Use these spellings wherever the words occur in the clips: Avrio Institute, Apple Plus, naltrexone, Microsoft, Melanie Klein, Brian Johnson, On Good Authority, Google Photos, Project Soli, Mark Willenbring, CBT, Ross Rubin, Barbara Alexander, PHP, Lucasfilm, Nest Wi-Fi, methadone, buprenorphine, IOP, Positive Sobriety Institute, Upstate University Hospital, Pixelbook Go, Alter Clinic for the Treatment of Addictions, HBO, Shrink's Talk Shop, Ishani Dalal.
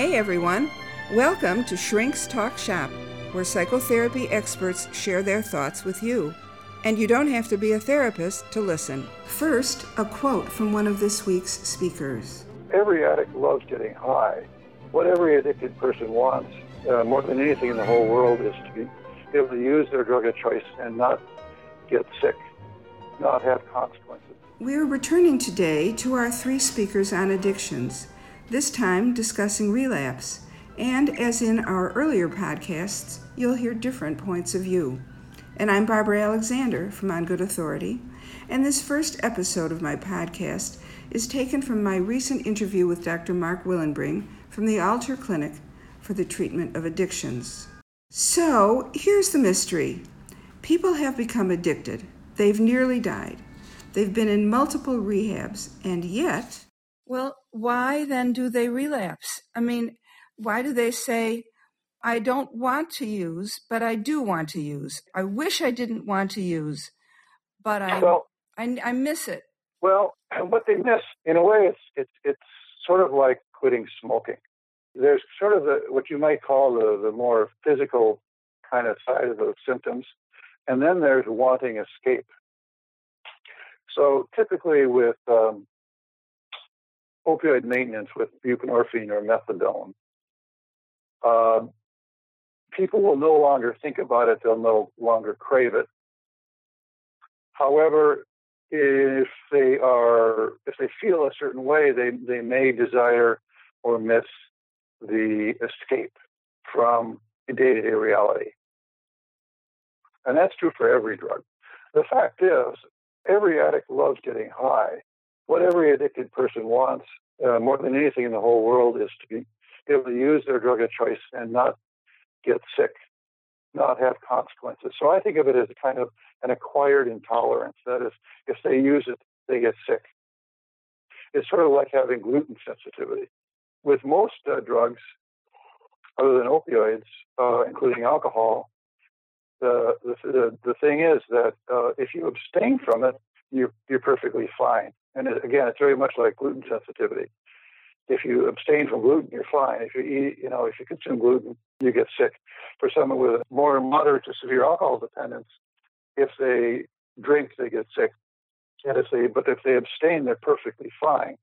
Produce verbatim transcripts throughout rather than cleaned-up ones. Hey everyone, welcome to Shrink's Talk Shop, where psychotherapy experts share their thoughts with you. And you don't have to be a therapist to listen. First, a quote from one of this week's speakers. Every addict loves getting high. What every addicted person wants, uh, more than anything in the whole world, is to be able to use their drug of choice and not get sick, not have consequences. We're returning today to our three speakers on addictions, this time discussing relapse. And as in our earlier podcasts, you'll hear different points of view. And I'm Barbara Alexander from On Good Authority, and this first episode of my podcast is taken from my recent interview with Doctor Mark Willenbring from the Alter Clinic for the Treatment of Addictions. So, here's the mystery. People have become addicted. They've nearly died. They've been in multiple rehabs, and yet... Well, why then do they relapse? I mean, why do they say, I don't want to use, but I do want to use. I wish I didn't want to use, but I well, I, I miss it. Well, what they miss, in a way, it's, it's it's sort of like quitting smoking. There's sort of the what you might call the, the more physical kind of side of those symptoms, and then there's wanting escape. So typically with um, opioid maintenance with buprenorphine or methadone, uh, people will no longer think about it. They'll no longer crave it. However, if they are, if they feel a certain way, they, they may desire or miss the escape from the day-to-day reality. And that's true for every drug. The fact is, every addict loves getting high. What every addicted person wants, uh, more than anything in the whole world, is to be able to use their drug of choice and not get sick, not have consequences. So I think of it as kind of an acquired intolerance. That is, if they use it, they get sick. It's sort of like having gluten sensitivity. With most uh, drugs, other than opioids, uh, including alcohol, the, the the the thing is that uh, if you abstain from it, you're, you're perfectly fine. And it, again, it's very much like gluten sensitivity. If you abstain from gluten, you're fine. If you eat, you know, if you consume gluten, you get sick. For someone with more moderate to severe alcohol dependence, if they drink, they get sick. And if they, but if they abstain, they're perfectly fine.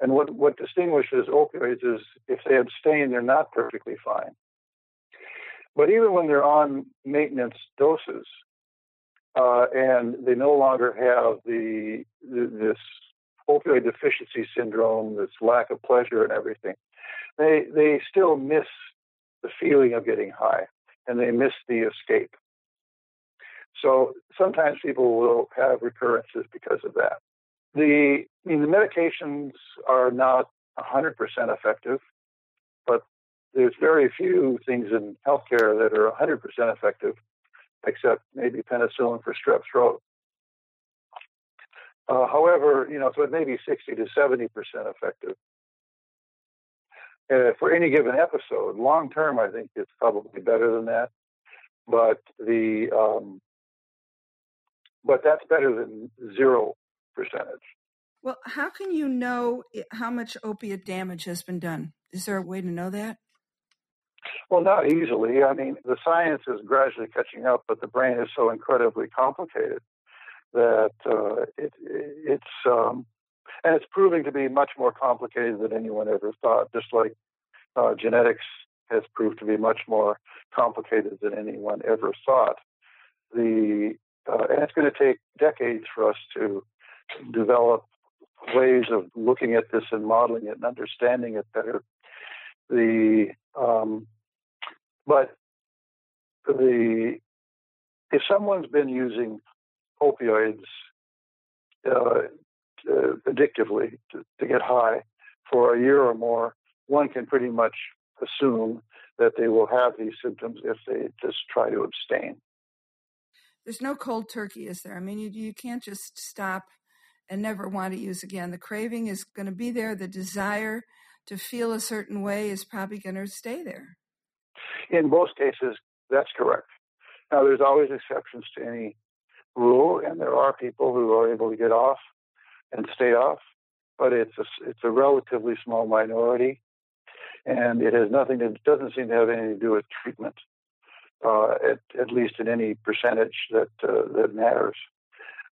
And what, what distinguishes opioids is if they abstain, they're not perfectly fine. But even when they're on maintenance doses uh, and they no longer have the, the this opioid deficiency syndrome, this lack of pleasure and everything, they they still miss the feeling of getting high, and they miss the escape. So sometimes people will have recurrences because of that. The, I mean, the medications are not one hundred percent effective, but there's very few things in healthcare that are one hundred percent effective, except maybe penicillin for strep throat. Uh, however, you know, so it may be sixty to seventy percent effective. Uh, for any given episode, long term, I think it's probably better than that. But the um, but that's better than zero percentage. Well, how can you know how much opiate damage has been done? Is there a way to know that? Well, not easily. I mean, the science is gradually catching up, but the brain is so incredibly complicated that uh, it, it, it's, um, and it's proving to be much more complicated than anyone ever thought, just like uh, genetics has proved to be much more complicated than anyone ever thought. The uh, and it's going to take decades for us to develop ways of looking at this and modeling it and understanding it better. The um, but the if someone's been using opioids uh, uh, addictively to, to get high for a year or more, one can pretty much assume that they will have these symptoms if they just try to abstain. There's no cold turkey, is there? I mean, you, you can't just stop and never want to use again. The craving is going to be there. The desire to feel a certain way is probably going to stay there. In most cases, that's correct. Now, there's always exceptions to any rule, and there are people who are able to get off and stay off, but it's a, it's a relatively small minority. and it has nothing. It doesn't seem to have anything to do with treatment, uh, at, at least in any percentage that uh, that matters.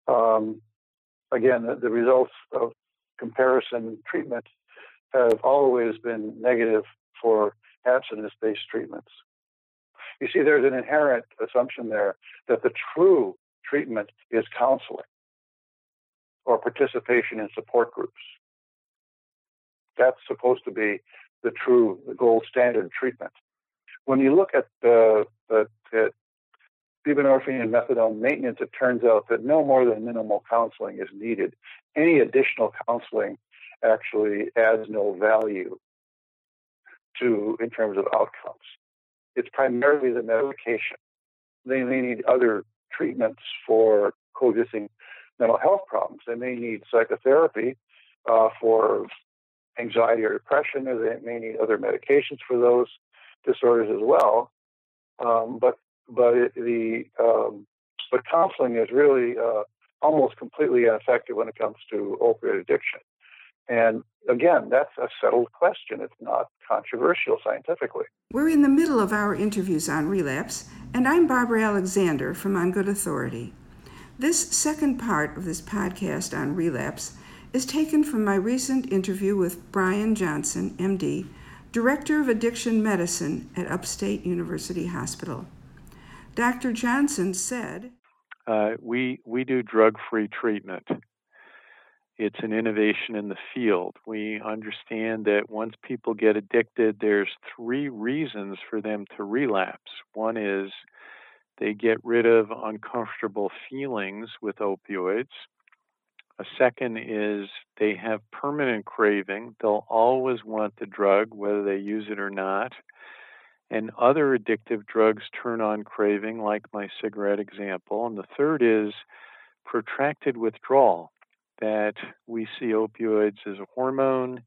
Um, again, the, the results of comparison treatment have always been negative for abstinence-based treatments. You see, there's an inherent assumption there that the true treatment is counseling or participation in support groups. That's supposed to be the true, the gold standard treatment. When you look at the, the, the buprenorphine and methadone maintenance, it turns out that no more than minimal counseling is needed. Any additional counseling actually adds no value to in terms of outcomes. It's primarily the medication. They may need other treatments for coexisting mental health problems. They may need psychotherapy uh, for anxiety or depression, or they may need other medications for those disorders as well. Um, but but it, the um, but counseling is really uh, almost completely ineffective when it comes to opiate addiction. And again, that's a settled question. It's not controversial scientifically. We're in the middle of our interviews on relapse, and I'm Barbara Alexander from On Good Authority. This second part of this podcast on relapse is taken from my recent interview with Brian Johnson, M D, Director of Addiction Medicine at Upstate University Hospital. Doctor Johnson said, uh, we, we do drug-free treatment. It's an innovation in the field. We understand that once people get addicted, there's three reasons for them to relapse. One is they get rid of uncomfortable feelings with opioids. A second is they have permanent craving. They'll always want the drug, whether they use it or not. And other addictive drugs turn on craving, like my cigarette example. And the third is protracted withdrawal. That we see opioids as a hormone.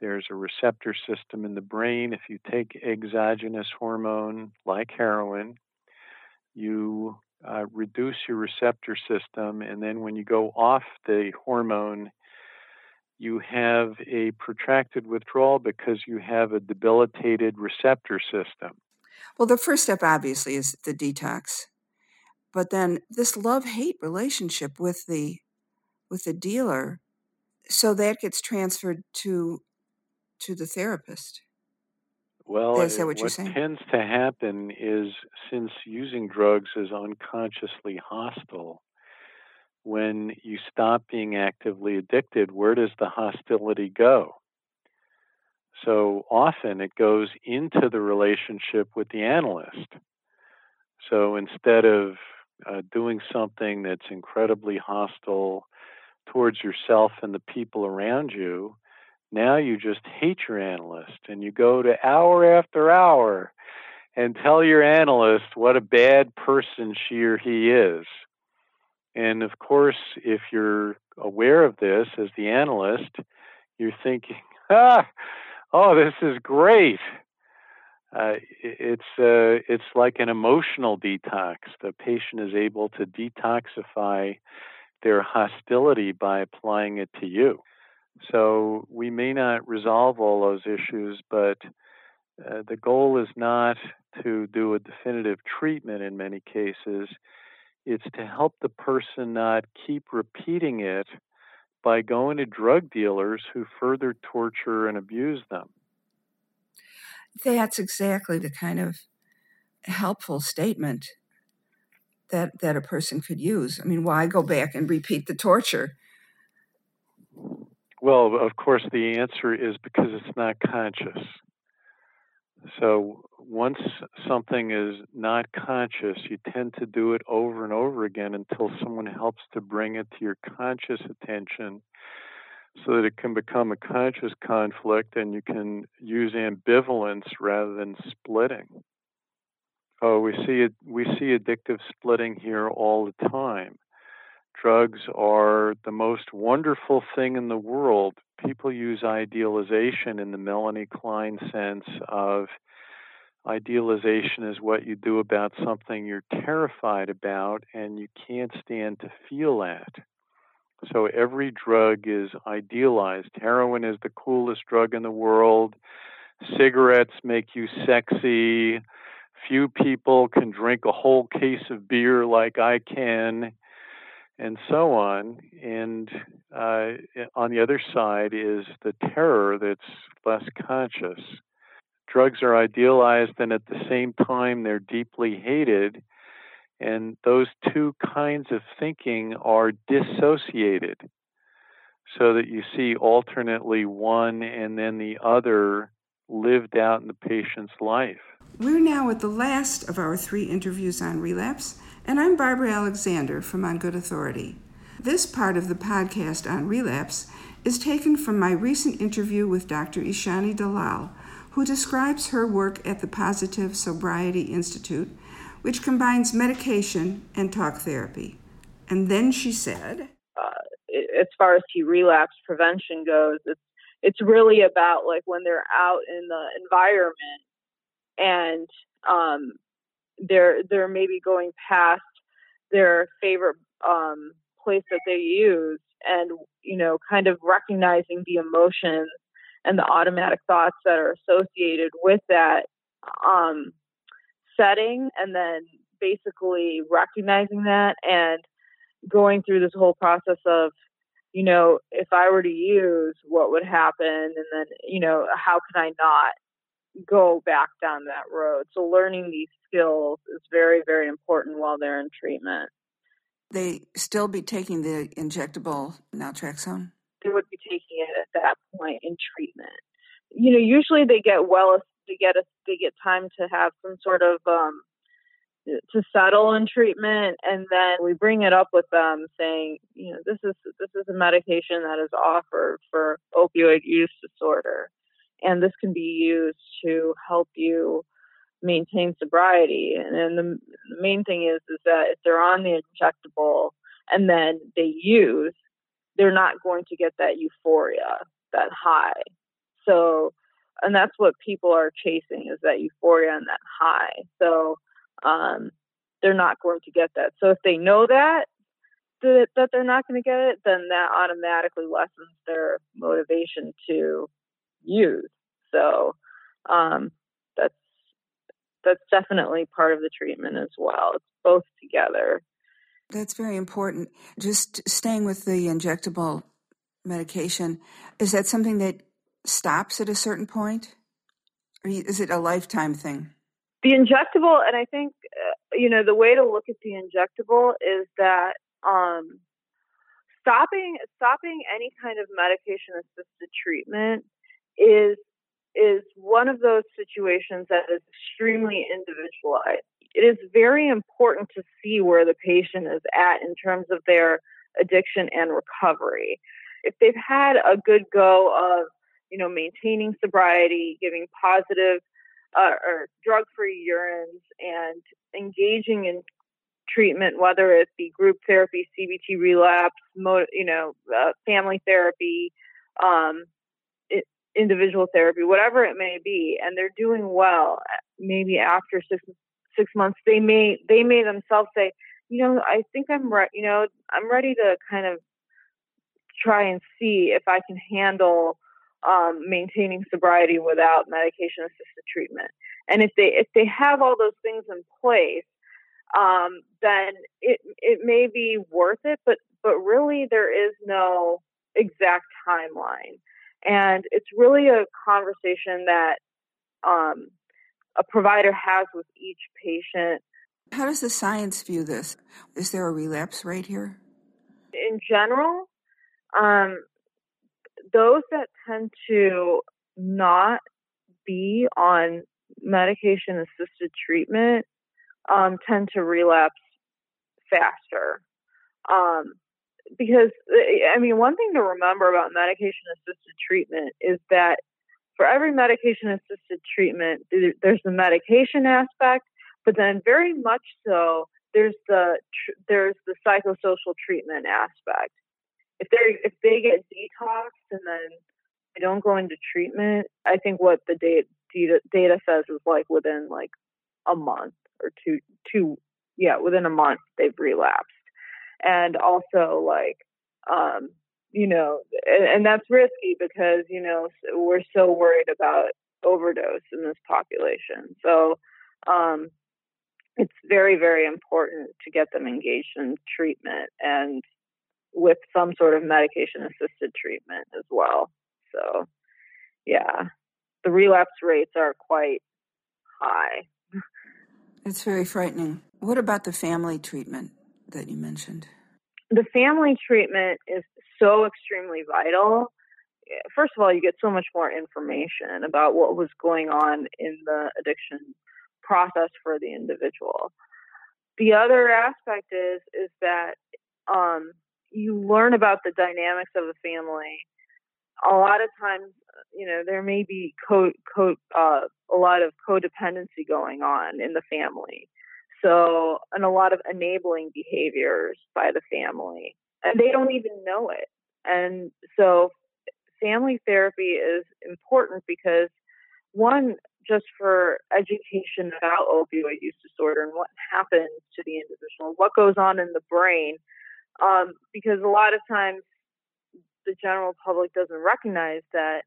There's a receptor system in the brain. If you take exogenous hormone, like heroin, you uh, reduce your receptor system, and then when you go off the hormone, you have a protracted withdrawal because you have a debilitated receptor system. Well, the first step, obviously, is the detox. But then this love-hate relationship with the with the dealer, so that gets transferred to to the therapist. Well, is that what, what you're saying? What tends to happen is, since using drugs is unconsciously hostile, when you stop being actively addicted, where does the hostility go? So often it goes into the relationship with the analyst. So instead of uh, doing something that's incredibly hostile towards yourself and the people around you, now you just hate your analyst, and you go to hour after hour and tell your analyst what a bad person she or he is. And of course, if you're aware of this as the analyst, you're thinking, ah, oh, this is great. Uh, it's uh, it's like an emotional detox. The patient is able to detoxify their hostility by applying it to you. So we may not resolve all those issues, but uh, the goal is not to do a definitive treatment in many cases. It's to help the person not keep repeating it by going to drug dealers who further torture and abuse them. That's exactly the kind of helpful statement that that a person could use. I mean, why go back and repeat the torture? Well, of course, the answer is because it's not conscious. So once something is not conscious, you tend to do it over and over again until someone helps to bring it to your conscious attention so that it can become a conscious conflict and you can use ambivalence rather than splitting. Oh, we see it. We see addictive splitting here all the time. Drugs are the most wonderful thing in the world. People use idealization in the Melanie Klein sense of idealization is what you do about something you're terrified about and you can't stand to feel at. So every drug is idealized. Heroin is the coolest drug in the world. cigarettes make you sexy. Few people can drink a whole case of beer like I can, and so on. And uh, on the other side is the terror that's less conscious. Drugs are idealized, and at the same time, they're deeply hated. And those two kinds of thinking are dissociated, so that you see alternately one and then the other lived out in the patient's life. We're now at the last of our three interviews on relapse, and I'm Barbara Alexander from On Good Authority. This part of the podcast on relapse is taken from my recent interview with Doctor Ishani Dalal, who describes her work at the Positive Sobriety Institute, which combines medication and talk therapy. And then she said, uh, as far as T relapse prevention goes, it's it's really about like when they're out in the environment and um, they're they're maybe going past their favorite um, place that they use, and you know, kind of recognizing the emotions and the automatic thoughts that are associated with that um, setting, and then basically recognizing that and going through this whole process of, you know, if I were to use, what would happen? And then, you know, how can I not go back down that road? So learning these skills is very, very important while they're in treatment. They still be taking the injectable naltrexone? They would be taking it at that point in treatment. You know, usually they get well, they get a, they get time to have some sort of um, to settle in treatment, and then we bring it up with them, saying, you know, this is this is a medication that is offered for opioid use disorder, and this can be used to help you maintain sobriety. And then the, the main thing is is that if they're on the injectable and then they use, they're not going to get that euphoria, that high. So, and that's what people are chasing, is that euphoria and that high. So um, they're not going to get that. So if they know that, that, that they're not going to get it, then that automatically lessens their motivation to use. So um, that's, that's definitely part of the treatment as well. It's both together. That's very important. Just staying with the injectable medication, is that something that stops at a certain point? Or is it a lifetime thing? The injectable, and I think, uh, you know, the way to look at the injectable is that um, stopping stopping any kind of medication-assisted treatment is is one of those situations that is extremely individualized. It is very important to see where the patient is at in terms of their addiction and recovery. If they've had a good go of, you know, maintaining sobriety, giving positive uh, or drug-free urines, and engaging in treatment, whether it be group therapy, C B T relapse, mo- you know, uh, family therapy, um, it, individual therapy, whatever it may be, and they're doing well, maybe after six six months, they may, they may themselves say, you know, I think I'm re- you know, I'm ready to kind of try and see if I can handle um, maintaining sobriety without medication assisted treatment. And if they, if they have all those things in place, um, then it, it may be worth it, but, but really there is no exact timeline. And it's really a conversation that, um, a provider has with each patient. How does the science view this? Is there a relapse rate here? In general, um, those that tend to not be on medication-assisted treatment um, tend to relapse faster. Um, because, I mean, one thing to remember about medication-assisted treatment is that for every medication-assisted treatment, there's the medication aspect, but then very much so, there's the tr- there's the psychosocial treatment aspect. If they if they get detoxed and then they don't go into treatment, I think what the data, data data says is like within like a month or two two yeah within a month they've relapsed, and also like um. You know, and, and that's risky because, you know, we're so worried about overdose in this population. So um, it's very, very important to get them engaged in treatment and with some sort of medication-assisted treatment as well. So, yeah, the relapse rates are quite high. It's very frightening. What about the family treatment that you mentioned? The family treatment is so extremely vital. First of all, you get so much more information about what was going on in the addiction process for the individual. The other aspect is is that um, you learn about the dynamics of the family. A lot of times, you know, there may be co- co- uh, a lot of codependency going on in the family. So, and a lot of enabling behaviors by the family, and they don't even know it. And so family therapy is important because, one, just for education about opioid use disorder and what happens to the individual, what goes on in the brain, um, because a lot of times the general public doesn't recognize that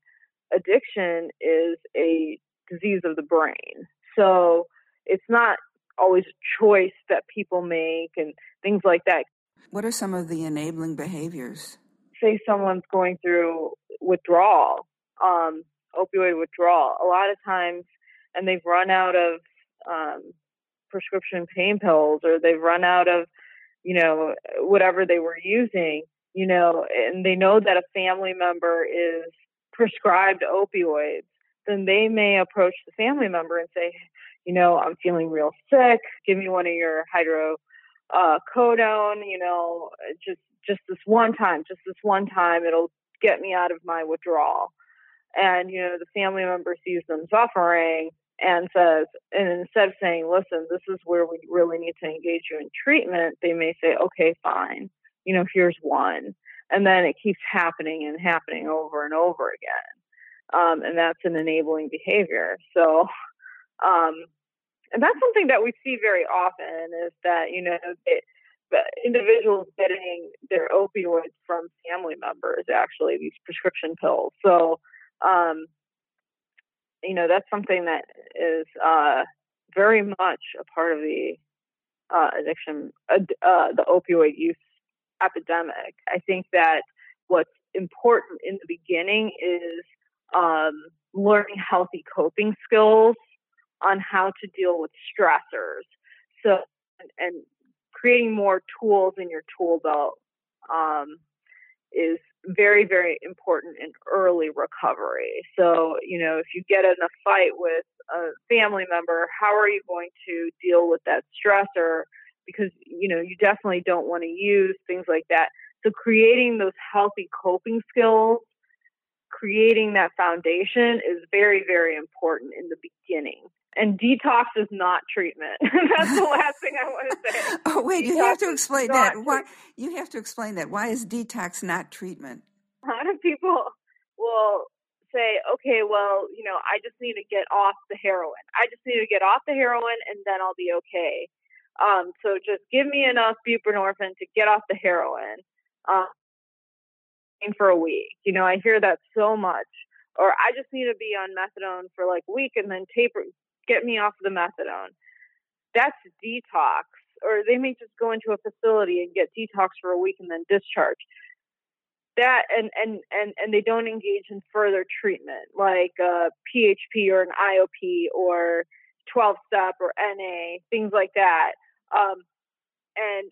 addiction is a disease of the brain. So it's not always a choice that people make and things like that. What are some of the enabling behaviors? Say someone's going through withdrawal, um, opioid withdrawal. A lot of times, and they've run out of um, prescription pain pills, or they've run out of, you know, whatever they were using, you know, and they know that a family member is prescribed opioids, then they may approach the family member and say, you know, I'm feeling real sick. Give me one of your hydro uh, codone, you know, just just this one time, just this one time, it'll get me out of my withdrawal. And, you know, the family member sees them suffering and says, and instead of saying, listen, this is where we really need to engage you in treatment, they may say, okay, fine, you know, here's one. And then it keeps happening and happening over and over again. Um, and that's an enabling behavior. So, um, and that's something that we see very often is that, you know, it, individuals getting their opioids from family members, actually, these prescription pills. So, um, you know, that's something that is uh, very much a part of the uh, addiction, uh, uh, the opioid use epidemic. I think that what's important in the beginning is um, learning healthy coping skills on how to deal with stressors. So, and, and creating more tools in your tool belt um, is very, very important in early recovery. So, you know, if you get in a fight with a family member, how are you going to deal with that stressor? Because, you know, you definitely don't want to use things like that. So creating those healthy coping skills, creating that foundation is very, very important in the beginning. And detox is not treatment. That's the last thing I want to say. Oh, wait, detox you have to explain that. Why, you have to explain that. Why is detox not treatment? A lot of people will say, okay, well, you know, I just need to get off the heroin. I just need to get off the heroin and then I'll be okay. Um, so just give me enough buprenorphine to get off the heroin uh, for a week. You know, I hear that so much. Or I just need to be on methadone for like a week and then taper. Get me off the methadone. That's detox. Or they may just go into a facility and get detox for a week and then discharge. That and and, and, and they don't engage in further treatment like a P H P or an I O P or twelve-step or N A, things like that. Um, and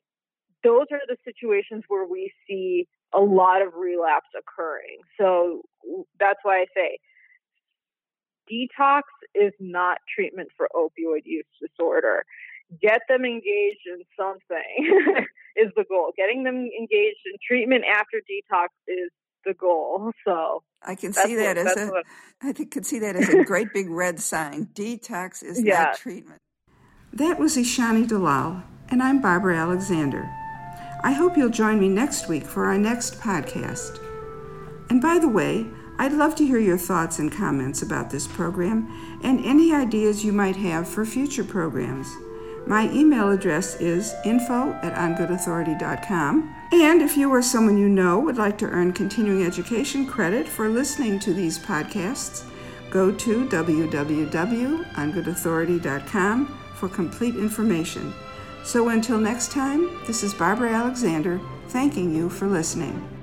those are the situations where we see a lot of relapse occurring. So that's why I say, detox is not treatment for opioid use disorder. Get them engaged in something is the goal. Getting them engaged in treatment after detox is the goal. So I can see that what, as a, what... I think, can see that as a great big red sign. Detox is yeah. not treatment. That was Ishani Dalal, and I'm Barbara Alexander. I hope you'll join me next week for our next podcast. And by the way, I'd love to hear your thoughts and comments about this program and any ideas you might have for future programs. My email address is info at on good authority dot com. And if you or someone you know would like to earn continuing education credit for listening to these podcasts, Go to w w w dot on good authority dot com for complete information. So until next time, this is Barbara Alexander thanking you for listening.